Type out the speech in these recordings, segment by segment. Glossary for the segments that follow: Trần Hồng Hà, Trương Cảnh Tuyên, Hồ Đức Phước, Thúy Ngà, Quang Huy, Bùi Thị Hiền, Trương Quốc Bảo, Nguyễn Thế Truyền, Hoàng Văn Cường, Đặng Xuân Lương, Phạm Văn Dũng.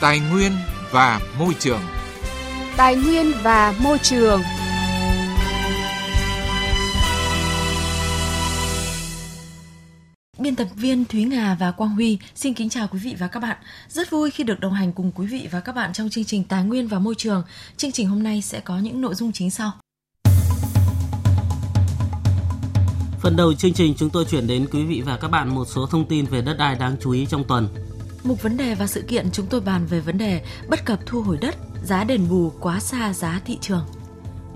Tài nguyên và môi trường. Tài nguyên và môi trường. Biên tập viên Thúy Ngà và Quang Huy xin kính chào quý vị và các bạn. Rất vui khi được đồng hành cùng quý vị và các bạn trong chương trình Tài nguyên và môi trường. Chương trình hôm nay sẽ có những nội dung chính sau. Phần đầu chương trình chúng tôi chuyển đến quý vị và các bạn một số thông tin về đất đai đáng chú ý trong tuần. Mục vấn đề và sự kiện chúng tôi bàn về vấn đề bất cập thu hồi đất, giá đền bù quá xa giá thị trường.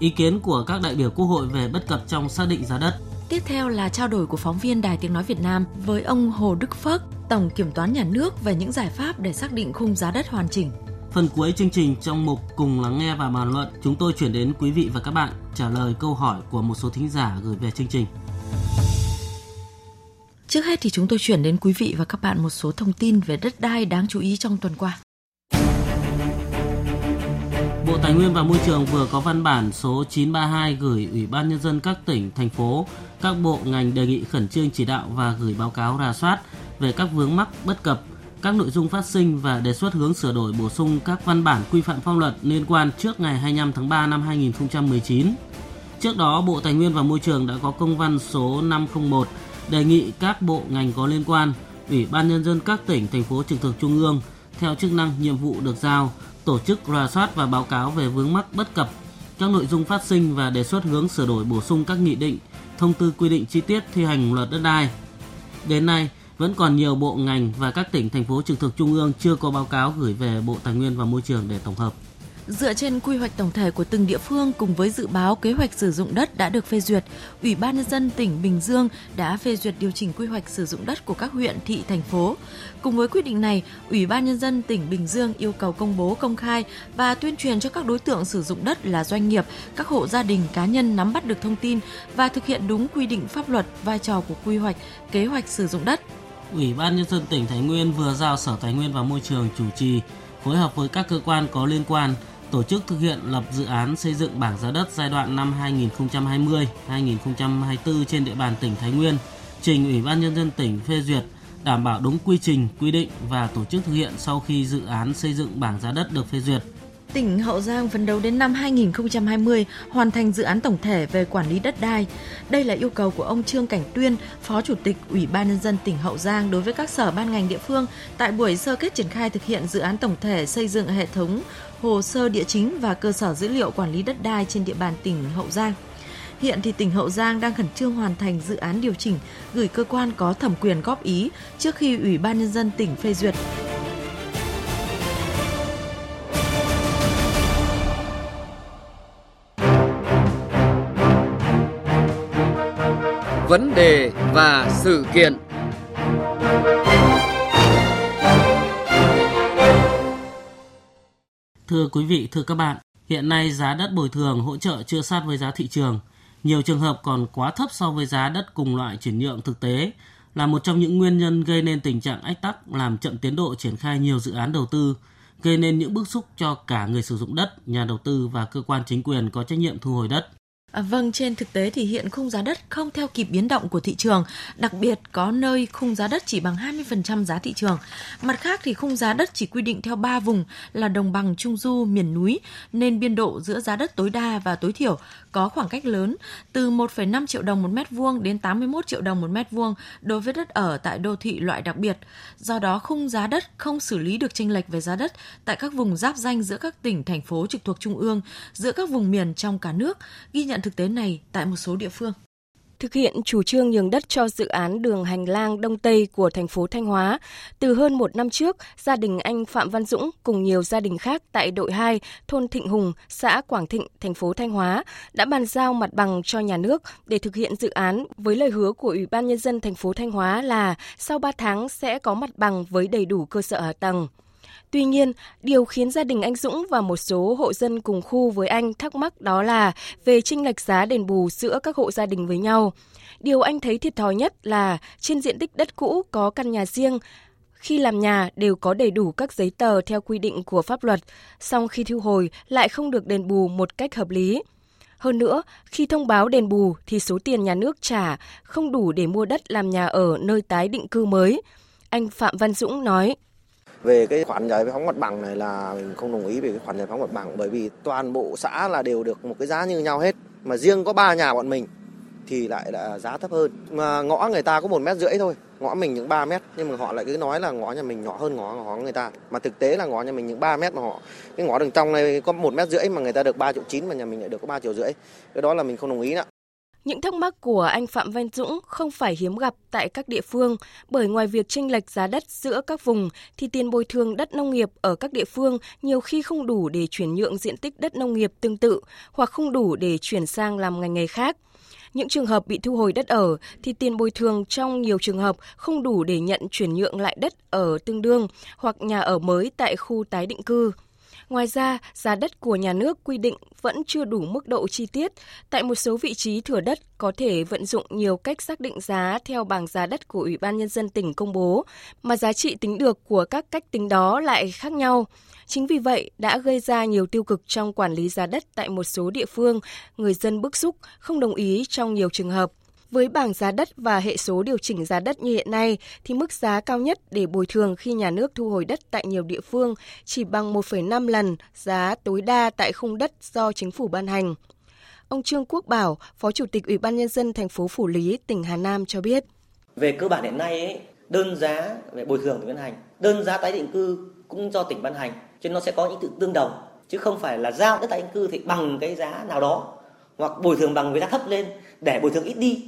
Ý kiến của các đại biểu Quốc hội về bất cập trong xác định giá đất. Tiếp theo là trao đổi của phóng viên Đài Tiếng Nói Việt Nam với ông Hồ Đức Phước, Tổng Kiểm toán Nhà nước về những giải pháp để xác định khung giá đất hoàn chỉnh. Phần cuối chương trình trong mục Cùng lắng nghe và bàn luận, chúng tôi chuyển đến quý vị và các bạn trả lời câu hỏi của một số thính giả gửi về chương trình. Trước hết thì chúng tôi chuyển đến quý vị và các bạn một số thông tin về đất đai đáng chú ý trong tuần qua. Bộ Tài nguyên và Môi trường vừa có văn bản số 932 gửi Ủy ban Nhân dân các tỉnh, thành phố, các bộ ngành đề nghị khẩn trương chỉ đạo và gửi báo cáo rà soát về các vướng mắc bất cập, các nội dung phát sinh và đề xuất hướng sửa đổi bổ sung các văn bản quy phạm pháp luật liên quan trước ngày 25 tháng 3 năm 2019. Trước đó, Bộ Tài nguyên và Môi trường đã có công văn số 501 đề nghị các bộ ngành có liên quan, Ủy ban Nhân dân các tỉnh, thành phố trực thuộc Trung ương theo chức năng nhiệm vụ được giao tổ chức rà soát và báo cáo về vướng mắc bất cập, các nội dung phát sinh và đề xuất hướng sửa đổi bổ sung các nghị định, thông tư quy định chi tiết thi hành luật đất đai. Đến nay, vẫn còn nhiều bộ ngành và các tỉnh, thành phố trực thuộc Trung ương chưa có báo cáo gửi về Bộ Tài nguyên và Môi trường để tổng hợp. Dựa trên quy hoạch tổng thể của từng địa phương cùng với dự báo kế hoạch sử dụng đất đã được phê duyệt, Ủy ban Nhân dân tỉnh Bình Dương đã phê duyệt điều chỉnh quy hoạch sử dụng đất của các huyện, thị, thành phố. Cùng với quyết định này, Ủy ban Nhân dân tỉnh Bình Dương yêu cầu công bố công khai và tuyên truyền cho các đối tượng sử dụng đất là doanh nghiệp, các hộ gia đình, cá nhân nắm bắt được thông tin và thực hiện đúng quy định pháp luật, vai trò của quy hoạch, kế hoạch sử dụng đất. Ủy ban Nhân dân tỉnh Thái Nguyên vừa giao Sở Tài nguyên và Môi trường chủ trì, phối hợp với các cơ quan có liên quan, tổ chức thực hiện lập dự án xây dựng bảng giá đất giai đoạn năm 2020-2024 trên địa bàn tỉnh Thái Nguyên, trình Ủy ban Nhân dân tỉnh phê duyệt, đảm bảo đúng quy trình, quy định và tổ chức thực hiện sau khi dự án xây dựng bảng giá đất được phê duyệt. Tỉnh Hậu Giang phấn đấu đến năm 2020 hoàn thành dự án tổng thể về quản lý đất đai. Đây là yêu cầu của ông Trương Cảnh Tuyên, Phó Chủ tịch Ủy ban Nhân dân tỉnh Hậu Giang đối với các sở ban ngành địa phương tại buổi sơ kết triển khai thực hiện dự án tổng thể xây dựng hệ thống hồ sơ địa chính và cơ sở dữ liệu quản lý đất đai trên địa bàn tỉnh Hậu Giang. Hiện thì tỉnh Hậu Giang đang khẩn trương hoàn thành dự án điều chỉnh, gửi cơ quan có thẩm quyền góp ý trước khi Ủy ban Nhân dân tỉnh phê duyệt. Vấn đề và sự kiện. Thưa quý vị, thưa các bạn, hiện nay giá đất bồi thường hỗ trợ chưa sát với giá thị trường. Nhiều trường hợp còn quá thấp so với giá đất cùng loại chuyển nhượng thực tế, là một trong những nguyên nhân gây nên tình trạng ách tắc, làm chậm tiến độ triển khai nhiều dự án đầu tư, gây nên những bức xúc cho cả người sử dụng đất, nhà đầu tư và cơ quan chính quyền có trách nhiệm thu hồi đất. Vâng, trên thực tế thì hiện khung giá đất không theo kịp biến động của thị trường, đặc biệt có nơi khung giá đất chỉ bằng 20% giá thị trường. Mặt khác thì khung giá đất chỉ quy định theo 3 vùng là đồng bằng, trung du, miền núi, nên biên độ giữa giá đất tối đa và tối thiểu có khoảng cách lớn, từ 1,5 triệu đồng một mét vuông đến 81 triệu đồng một mét vuông đối với đất ở tại đô thị loại đặc biệt. Do đó, khung giá đất không xử lý được chênh lệch về giá đất tại các vùng giáp ranh giữa các tỉnh, thành phố trực thuộc Trung ương, giữa các vùng miền trong cả nước, ghi nhận thực tế này tại một số địa phương. Thực hiện chủ trương nhường đất cho dự án đường hành lang Đông Tây của thành phố Thanh Hóa, từ hơn một năm trước, gia đình anh Phạm Văn Dũng cùng nhiều gia đình khác tại đội 2, thôn Thịnh Hùng, xã Quảng Thịnh, thành phố Thanh Hóa đã bàn giao mặt bằng cho nhà nước để thực hiện dự án với lời hứa của Ủy ban Nhân dân thành phố Thanh Hóa là sau 3 tháng sẽ có mặt bằng với đầy đủ cơ sở hạ tầng. Tuy nhiên, điều khiến gia đình anh Dũng và một số hộ dân cùng khu với anh thắc mắc đó là về chênh lệch giá đền bù giữa các hộ gia đình với nhau. Điều anh thấy thiệt thòi nhất là trên diện tích đất cũ có căn nhà riêng, khi làm nhà đều có đầy đủ các giấy tờ theo quy định của pháp luật, song khi thu hồi lại không được đền bù một cách hợp lý. Hơn nữa, khi thông báo đền bù thì số tiền nhà nước trả không đủ để mua đất làm nhà ở nơi tái định cư mới. Anh Phạm Văn Dũng nói: Về cái khoản giải phóng mặt bằng này là mình không đồng ý về cái khoản giải phóng mặt bằng, bởi vì toàn bộ xã là đều được một cái giá như nhau hết, mà riêng có 3 nhà bọn mình thì lại là giá thấp hơn. Mà ngõ người ta có 1,5 mét thôi, ngõ mình những 3 mét, nhưng mà họ lại cứ nói là ngõ nhà mình nhỏ hơn ngõ người ta, mà thực tế là ngõ nhà mình những 3 mét mà họ cái ngõ đường trong này có 1,5 mét mà người ta được 3,9 triệu mà nhà mình lại được có 3,5 triệu. Cái đó là mình không đồng ý nữa. Những thắc mắc của anh Phạm Văn Dũng không phải hiếm gặp tại các địa phương, bởi ngoài việc chênh lệch giá đất giữa các vùng thì tiền bồi thường đất nông nghiệp ở các địa phương nhiều khi không đủ để chuyển nhượng diện tích đất nông nghiệp tương tự hoặc không đủ để chuyển sang làm ngành nghề khác. Những trường hợp bị thu hồi đất ở thì tiền bồi thường trong nhiều trường hợp không đủ để nhận chuyển nhượng lại đất ở tương đương hoặc nhà ở mới tại khu tái định cư. Ngoài ra, giá đất của nhà nước quy định vẫn chưa đủ mức độ chi tiết. Tại một số vị trí thửa đất có thể vận dụng nhiều cách xác định giá theo bảng giá đất của Ủy ban Nhân dân tỉnh công bố, mà giá trị tính được của các cách tính đó lại khác nhau. Chính vì vậy, đã gây ra nhiều tiêu cực trong quản lý giá đất tại một số địa phương, người dân bức xúc, không đồng ý trong nhiều trường hợp. Với bảng giá đất và hệ số điều chỉnh giá đất như hiện nay thì mức giá cao nhất để bồi thường khi nhà nước thu hồi đất tại nhiều địa phương chỉ bằng 1,5 lần giá tối đa tại khung đất do chính phủ ban hành. Ông Trương Quốc Bảo, Phó Chủ tịch Ủy ban Nhân dân thành phố Phủ Lý, tỉnh Hà Nam cho biết. Về cơ bản hiện nay, đơn giá về bồi thường thì ban hành, đơn giá tái định cư cũng do tỉnh ban hành, cho nên nó sẽ có những sự tương đồng, chứ không phải là giao đất tái định cư thì bằng cái giá nào đó hoặc bồi thường bằng với giá thấp lên để bồi thường ít đi.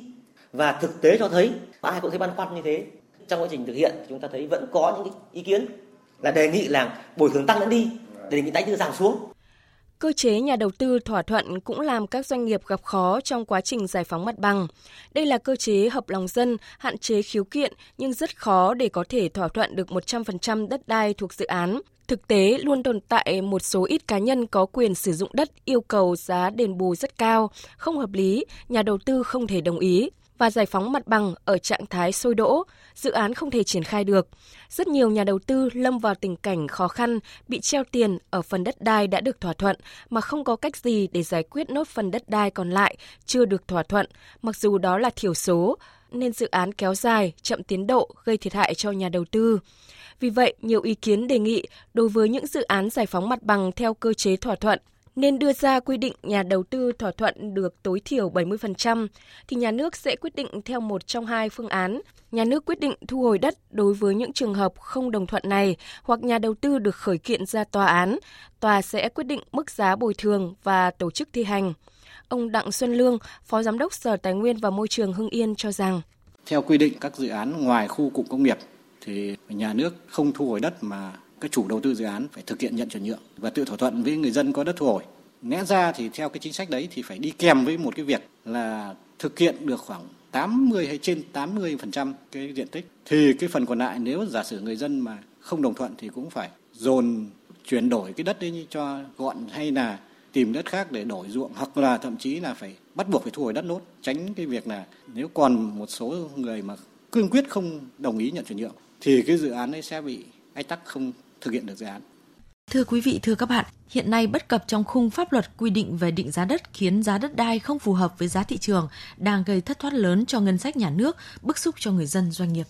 Và thực tế cho thấy, ai cũng thấy băn khoăn như thế. Trong quá trình thực hiện, chúng ta thấy vẫn có những ý kiến là đề nghị là bồi thường tăng lên đi, đề nghị tái định cư giảm xuống. Cơ chế nhà đầu tư thỏa thuận cũng làm các doanh nghiệp gặp khó trong quá trình giải phóng mặt bằng. Đây là cơ chế hợp lòng dân, hạn chế khiếu kiện nhưng rất khó để có thể thỏa thuận được 100% đất đai thuộc dự án. Thực tế luôn tồn tại một số ít cá nhân có quyền sử dụng đất yêu cầu giá đền bù rất cao, không hợp lý, nhà đầu tư không thể đồng ý. Và giải phóng mặt bằng ở trạng thái sôi đỗ, dự án không thể triển khai được. Rất nhiều nhà đầu tư lâm vào tình cảnh khó khăn, bị treo tiền ở phần đất đai đã được thỏa thuận mà không có cách gì để giải quyết nốt phần đất đai còn lại chưa được thỏa thuận, mặc dù đó là thiểu số, nên dự án kéo dài, chậm tiến độ, gây thiệt hại cho nhà đầu tư. Vì vậy, nhiều ý kiến đề nghị đối với những dự án giải phóng mặt bằng theo cơ chế thỏa thuận, nên đưa ra quy định nhà đầu tư thỏa thuận được tối thiểu 70%, thì nhà nước sẽ quyết định theo một trong hai phương án. Nhà nước quyết định thu hồi đất đối với những trường hợp không đồng thuận này hoặc nhà đầu tư được khởi kiện ra tòa án. Tòa sẽ quyết định mức giá bồi thường và tổ chức thi hành. Ông Đặng Xuân Lương, Phó Giám đốc Sở Tài nguyên và Môi trường Hưng Yên cho rằng, theo quy định các dự án ngoài khu cụm công nghiệp thì nhà nước không thu hồi đất mà các chủ đầu tư dự án phải thực hiện nhận chuyển nhượng và tự thỏa thuận với người dân có đất thu hồi. Lẽ ra thì theo cái chính sách đấy thì phải đi kèm với một cái việc là thực hiện được khoảng 80 hay trên 80% cái diện tích. Thì cái phần còn lại nếu giả sử người dân mà không đồng thuận thì cũng phải dồn chuyển đổi cái đất đấy cho gọn hay là tìm đất khác để đổi ruộng hoặc là thậm chí là phải bắt buộc phải thu hồi đất nốt. Tránh cái việc là nếu còn một số người mà cương quyết không đồng ý nhận chuyển nhượng thì cái dự án ấy sẽ bị ách tắc không thực hiện được dự án. Thưa quý vị, thưa các bạn, hiện nay bất cập trong khung pháp luật quy định về định giá đất khiến giá đất đai không phù hợp với giá thị trường đang gây thất thoát lớn cho ngân sách nhà nước, bức xúc cho người dân doanh nghiệp.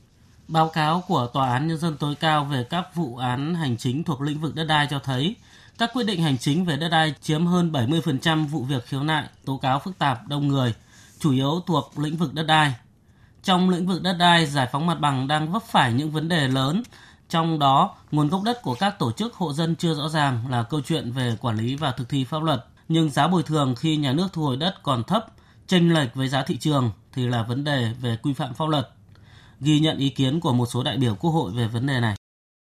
Báo cáo của Tòa án Nhân dân tối cao về các vụ án hành chính thuộc lĩnh vực đất đai cho thấy các quyết định hành chính về đất đai chiếm hơn 70% vụ việc khiếu nại, tố cáo phức tạp, đông người, chủ yếu thuộc lĩnh vực đất đai. Trong lĩnh vực đất đai, giải phóng mặt bằng đang vấp phải những vấn đề lớn. Trong đó, nguồn gốc đất của các tổ chức hộ dân chưa rõ ràng là câu chuyện về quản lý và thực thi pháp luật. Nhưng giá bồi thường khi nhà nước thu hồi đất còn thấp, chênh lệch với giá thị trường thì là vấn đề về quy phạm pháp luật. Ghi nhận ý kiến của một số đại biểu Quốc hội về vấn đề này.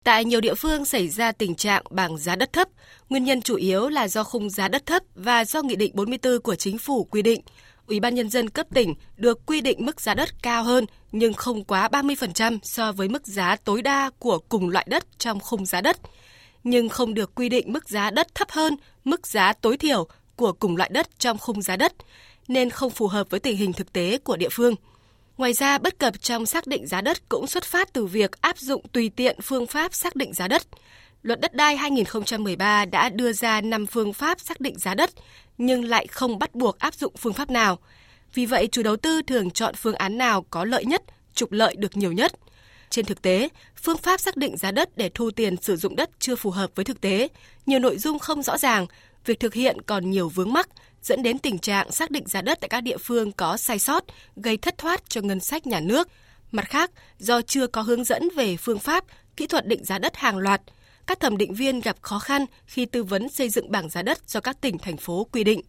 Tại nhiều địa phương xảy ra tình trạng bảng giá đất thấp. Nguyên nhân chủ yếu là do khung giá đất thấp và do Nghị định 44 của Chính phủ quy định. Ủy ban Nhân dân cấp tỉnh được quy định mức giá đất cao hơn nhưng không quá 30% so với mức giá tối đa của cùng loại đất trong khung giá đất, nhưng không được quy định mức giá đất thấp hơn mức giá tối thiểu của cùng loại đất trong khung giá đất, nên không phù hợp với tình hình thực tế của địa phương. Ngoài ra, bất cập trong xác định giá đất cũng xuất phát từ việc áp dụng tùy tiện phương pháp xác định giá đất. Luật đất đai 2013 đã đưa ra 5 phương pháp xác định giá đất, nhưng lại không bắt buộc áp dụng phương pháp nào. Vì vậy, chủ đầu tư thường chọn phương án nào có lợi nhất, trục lợi được nhiều nhất. Trên thực tế, phương pháp xác định giá đất để thu tiền sử dụng đất chưa phù hợp với thực tế, nhiều nội dung không rõ ràng, việc thực hiện còn nhiều vướng mắc, dẫn đến tình trạng xác định giá đất tại các địa phương có sai sót, gây thất thoát cho ngân sách nhà nước. Mặt khác, do chưa có hướng dẫn về phương pháp, kỹ thuật định giá đất hàng loạt, các thẩm định viên gặp khó khăn khi tư vấn xây dựng bảng giá đất do các tỉnh, thành phố quy định.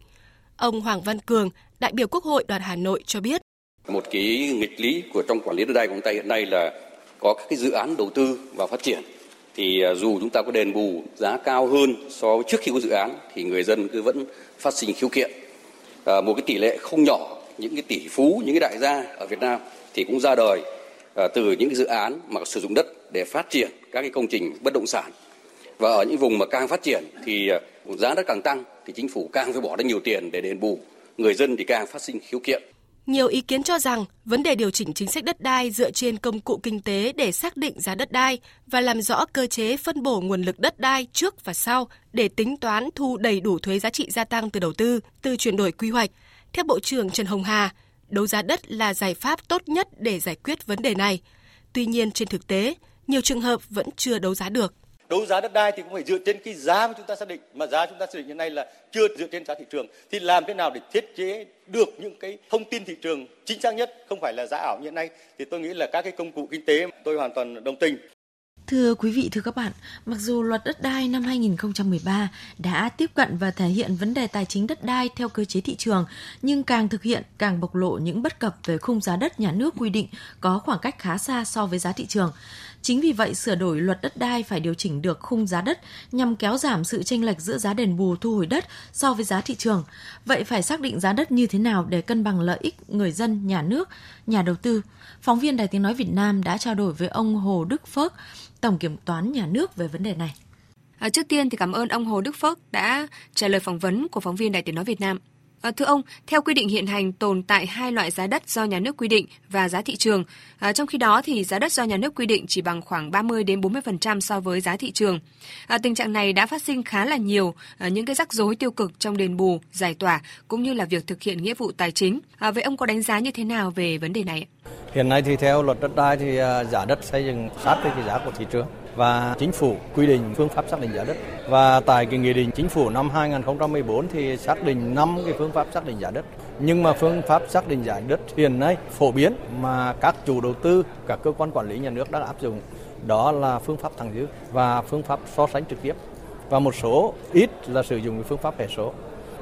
Ông Hoàng Văn Cường, đại biểu Quốc hội đoàn Hà Nội cho biết. Một cái nghịch lý của trong quản lý đất đai của chúng ta hiện nay là có các cái dự án đầu tư và phát triển. Thì dù chúng ta có đền bù giá cao hơn so với trước khi có dự án thì người dân cứ vẫn phát sinh khiếu kiện. Một cái tỷ lệ không nhỏ, những cái tỷ phú, những cái đại gia ở Việt Nam thì cũng ra đời từ những cái dự án mà sử dụng đất để phát triển các cái công trình bất động sản. Và ở những vùng mà càng phát triển thì giá đất càng tăng thì chính phủ càng phải bỏ ra nhiều tiền để đền bù. Người dân thì càng phát sinh khiếu kiện. Nhiều ý kiến cho rằng vấn đề điều chỉnh chính sách đất đai dựa trên công cụ kinh tế để xác định giá đất đai và làm rõ cơ chế phân bổ nguồn lực đất đai trước và sau để tính toán thu đầy đủ thuế giá trị gia tăng từ đầu tư, từ chuyển đổi quy hoạch. Theo Bộ trưởng Trần Hồng Hà, đấu giá đất là giải pháp tốt nhất để giải quyết vấn đề này. Tuy nhiên trên thực tế, nhiều trường hợp vẫn chưa đấu giá được. Đấu giá đất đai thì cũng phải dựa trên cái giá mà chúng ta xác định, mà giá chúng ta xác định hiện nay là chưa dựa trên giá thị trường. Thì làm thế nào để thiết chế được những cái thông tin thị trường chính xác nhất, không phải là giá ảo như hiện nay, thì tôi nghĩ là các cái công cụ kinh tế tôi hoàn toàn đồng tình. Thưa quý vị, thưa các bạn, mặc dù luật đất đai năm 2013 đã tiếp cận và thể hiện vấn đề tài chính đất đai theo cơ chế thị trường, nhưng càng thực hiện càng bộc lộ những bất cập về khung giá đất nhà nước quy định có khoảng cách khá xa so với giá thị trường. Chính vì vậy, sửa đổi luật đất đai phải điều chỉnh được khung giá đất nhằm kéo giảm sự chênh lệch giữa giá đền bù thu hồi đất so với giá thị trường. Vậy phải xác định giá đất như thế nào để cân bằng lợi ích người dân, nhà nước, nhà đầu tư? Phóng viên Đài Tiếng Nói Việt Nam đã trao đổi với ông Hồ Đức Phước, Tổng Kiểm toán Nhà nước về vấn đề này. Trước tiên thì cảm ơn ông Hồ Đức Phước đã trả lời phỏng vấn của phóng viên Đài Tiếng Nói Việt Nam. Thưa ông, theo quy định hiện hành tồn tại hai loại giá đất do nhà nước quy định và giá thị trường. Trong khi đó thì giá đất do nhà nước quy định chỉ bằng khoảng 30-40% so với giá thị trường. Tình trạng này đã phát sinh khá là nhiều những cái rắc rối tiêu cực trong đền bù, giải tỏa cũng như là việc thực hiện nghĩa vụ tài chính. Vậy ông có đánh giá như thế nào về vấn đề này? Hiện nay thì theo luật đất đai thì giá đất xây dựng sát với cái giá của thị trường. Và chính phủ quy định phương pháp xác định giá đất. Và tại cái nghị định chính phủ năm 2014 thì xác định 5 cái phương pháp xác định giá đất. Nhưng mà phương pháp xác định giá đất hiện nay phổ biến mà các chủ đầu tư, các cơ quan quản lý nhà nước đã áp dụng đó là phương pháp thẳng dư và phương pháp so sánh trực tiếp. Và một số ít là sử dụng phương pháp hệ số.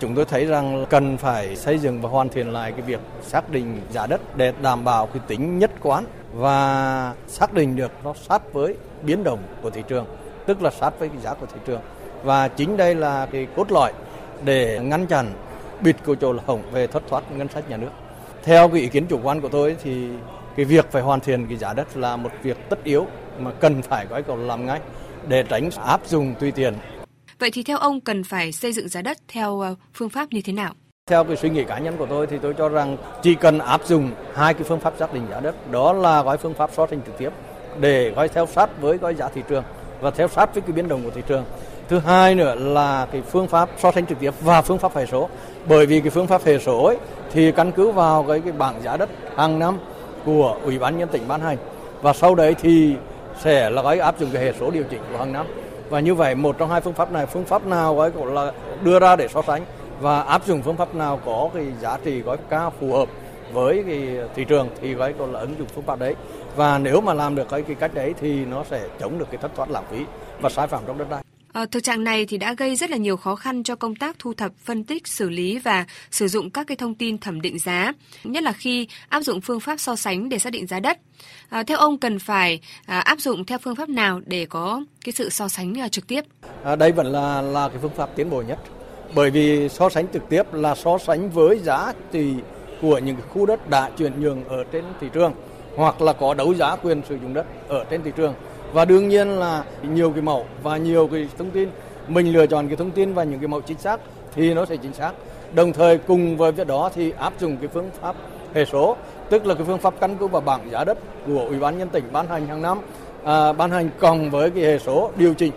Chúng tôi thấy rằng cần phải xây dựng và hoàn thiện lại cái việc xác định giá đất để đảm bảo cái tính nhất quán và xác định được nó sát với biến động của thị trường, tức là sát với cái giá của thị trường. Và chính đây là cái cốt lõi để ngăn chặn bịt cái chỗ hổng về thất thoát ngân sách nhà nước. Theo cái ý kiến chủ quan của tôi thì cái việc phải hoàn thiện cái giá đất là một việc tất yếu mà cần phải có cầu làm ngay để tránh áp dụng tùy tiện. Vậy thì theo ông cần phải xây dựng giá đất theo phương pháp như thế nào? Theo cái suy nghĩ cá nhân của tôi thì tôi cho rằng chỉ cần áp dụng hai cái phương pháp xác định giá đất, đó là gói phương pháp so sánh trực tiếp để gói theo sát với gói giá thị trường và theo sát với cái biến động của thị trường. Thứ hai nữa là cái phương pháp so sánh trực tiếp và phương pháp hệ số. Bởi vì cái phương pháp hệ số ấy, thì căn cứ vào cái bảng giá đất hàng năm của Ủy ban nhân dân tỉnh ban hành và sau đấy thì sẽ là gói áp dụng cái hệ số điều chỉnh của hàng năm. Và như vậy một trong hai phương pháp này, phương pháp nào ấy cũng là đưa ra để so sánh và áp dụng phương pháp nào có cái giá trị gói cao phù hợp với cái thị trường thì gói cũng là ứng dụng phương pháp đấy. Và nếu mà làm được cái cách đấy thì nó sẽ chống được cái thất thoát lãng phí và sai phạm trong đất đai. Thực trạng này thì đã gây rất là nhiều khó khăn cho công tác thu thập, phân tích, xử lý và sử dụng các cái thông tin thẩm định giá, nhất là khi áp dụng phương pháp so sánh để xác định giá đất. Theo ông cần phải áp dụng theo phương pháp nào để có cái sự so sánh trực tiếp? Đây vẫn là cái phương pháp tiến bộ nhất, bởi vì so sánh trực tiếp là so sánh với giá thì của những khu đất đã chuyển nhượng ở trên thị trường hoặc là có đấu giá quyền sử dụng đất ở trên thị trường. Và đương nhiên là nhiều cái mẫu và nhiều cái thông tin, mình lựa chọn cái thông tin và những cái mẫu chính xác thì nó sẽ chính xác. Đồng thời cùng với việc đó thì áp dụng cái phương pháp hệ số, tức là cái phương pháp căn cứ vào bảng giá đất của Ủy ban nhân dân tỉnh ban hành hàng năm, ban hành cộng với cái hệ số điều chỉnh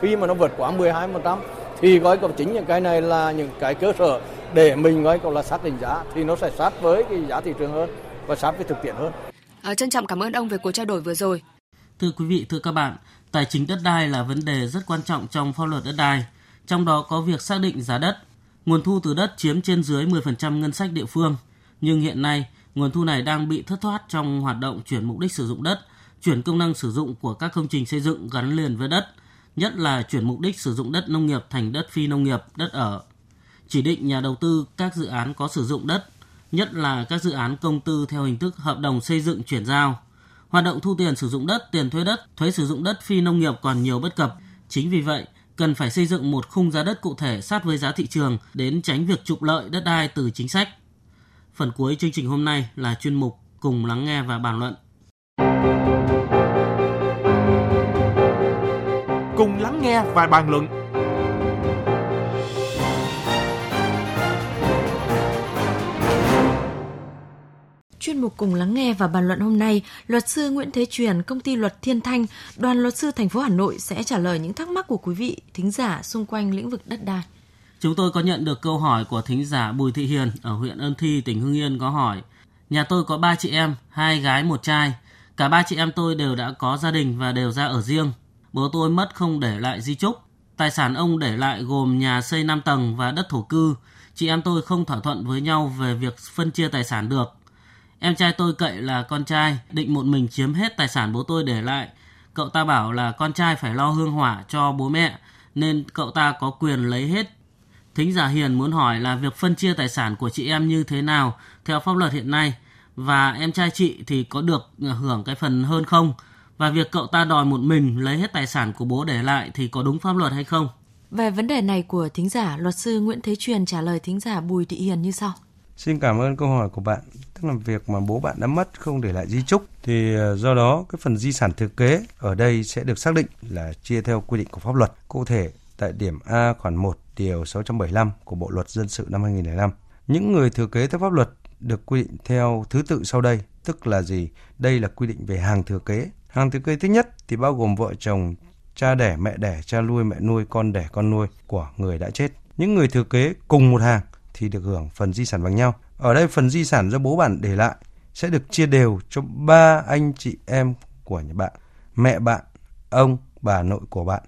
khi mà nó vượt quá 12% thì gói cộng chính những cái này là những cái cơ sở để mình gói cộng là xác định giá thì nó sẽ sát với cái giá thị trường hơn và sát với thực tiễn hơn. Trân trọng cảm ơn ông về cuộc trao đổi vừa rồi. Thưa quý vị, thưa các bạn, tài chính đất đai là vấn đề rất quan trọng trong pháp luật đất đai, trong đó có việc xác định giá đất. Nguồn thu từ đất chiếm trên dưới 10% ngân sách địa phương, nhưng hiện nay nguồn thu này đang bị thất thoát trong hoạt động chuyển mục đích sử dụng đất, chuyển công năng sử dụng của các công trình xây dựng gắn liền với đất, nhất là chuyển mục đích sử dụng đất nông nghiệp thành đất phi nông nghiệp, đất ở. Chỉ định nhà đầu tư các dự án có sử dụng đất, nhất là các dự án công tư theo hình thức hợp đồng xây dựng chuyển giao. Hoạt động thu tiền sử dụng đất, tiền thuê đất, thuế sử dụng đất phi nông nghiệp còn nhiều bất cập. Chính vì vậy, cần phải xây dựng một khung giá đất cụ thể sát với giá thị trường đến tránh việc trục lợi đất đai từ chính sách. Phần cuối chương trình hôm nay là chuyên mục Cùng lắng nghe và bàn luận. Cùng lắng nghe và bàn luận. Chuyên mục Cùng lắng nghe và bàn luận hôm nay, luật sư Nguyễn Thế Truyền, công ty luật Thiên Thanh, đoàn luật sư thành phố Hà Nội sẽ trả lời những thắc mắc của quý vị thính giả xung quanh lĩnh vực đất đai. Chúng tôi có nhận được câu hỏi của thính giả Bùi Thị Hiền ở huyện Ân Thi, tỉnh Hưng Yên có hỏi: Nhà tôi có 3 chị em, 2 gái 1 trai. Cả 3 chị em tôi đều đã có gia đình và đều ra ở riêng. Bố tôi mất không để lại di chúc. Tài sản ông để lại gồm nhà xây 5 tầng và đất thổ cư. Chị em tôi không thỏa thuận với nhau về việc phân chia tài sản được. Em trai tôi cậy là con trai, định một mình chiếm hết tài sản bố tôi để lại. Cậu ta bảo là con trai phải lo hương hỏa cho bố mẹ, nên cậu ta có quyền lấy hết. Thính giả Hiền muốn hỏi là việc phân chia tài sản của chị em như thế nào theo pháp luật hiện nay, và em trai chị thì có được hưởng cái phần hơn không? Và việc cậu ta đòi một mình lấy hết tài sản của bố để lại thì có đúng pháp luật hay không? Về vấn đề này của thính giả, luật sư Nguyễn Thế Truyền trả lời thính giả Bùi Thị Hiền như sau. Xin cảm ơn câu hỏi của bạn. Tức là việc mà bố bạn đã mất không để lại di chúc thì do đó cái phần di sản thừa kế ở đây sẽ được xác định là chia theo quy định của pháp luật. Cụ thể tại điểm A khoản 1 điều 675 của Bộ luật dân sự năm 2005. Những người thừa kế theo pháp luật được quy định theo thứ tự sau đây, tức là gì? Đây là quy định về hàng thừa kế. Hàng thừa kế thứ nhất thì bao gồm vợ chồng, cha đẻ, mẹ đẻ, cha nuôi, mẹ nuôi, con đẻ, con nuôi của người đã chết. Những người thừa kế cùng một hàng thì được hưởng phần di sản bằng nhau. Ở đây phần di sản do bố bạn để lại sẽ được chia đều cho 3 anh chị em của nhà bạn, mẹ bạn, ông, bà nội của bạn,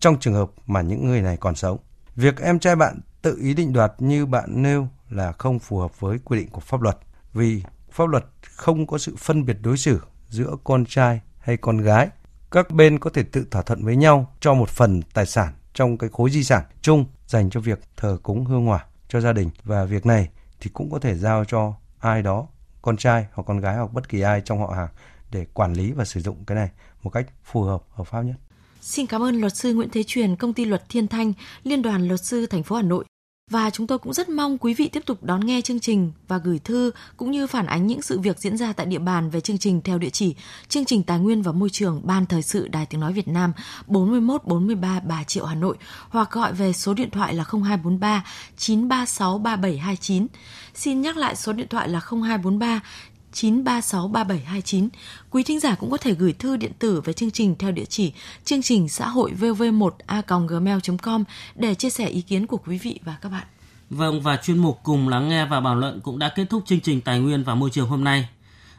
trong trường hợp mà những người này còn sống. Việc em trai bạn tự ý định đoạt như bạn nêu là không phù hợp với quy định của pháp luật, vì pháp luật không có sự phân biệt đối xử giữa con trai hay con gái. Các bên có thể tự thỏa thuận với nhau cho một phần tài sản trong cái khối di sản chung dành cho việc thờ cúng hương hỏa cho gia đình, và việc này thì cũng có thể giao cho ai đó, con trai hoặc con gái hoặc bất kỳ ai trong họ hàng để quản lý và sử dụng cái này một cách phù hợp, hợp pháp nhất. Xin cảm ơn luật sư Nguyễn Thế Truyền, công ty luật Thiên Thanh, Liên đoàn luật sư thành phố Hà Nội. Và chúng tôi cũng rất mong quý vị tiếp tục đón nghe chương trình và gửi thư cũng như phản ánh những sự việc diễn ra tại địa bàn về chương trình theo địa chỉ Chương trình Tài nguyên và Môi trường, Ban Thời sự Đài Tiếng nói Việt Nam, 4143 Bà Triệu, Hà Nội, hoặc gọi về số điện thoại là 0243 936 3729. Xin nhắc lại số điện thoại là 0243 936 3729. Quý thính giả cũng có thể gửi thư điện tử về chương trình theo địa chỉ chương trình sahoivv1a@gmail.com để chia sẻ ý kiến của quý vị và các bạn. Vâng, và chuyên mục Cùng lắng nghe và bàn luận cũng đã kết thúc chương trình Tài nguyên và Môi trường hôm nay.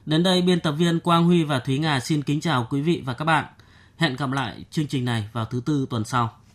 Đến đây, biên tập viên Quang Huy và Thúy Ngà xin kính chào quý vị và các bạn. Hẹn gặp lại chương trình này vào thứ Tư tuần sau.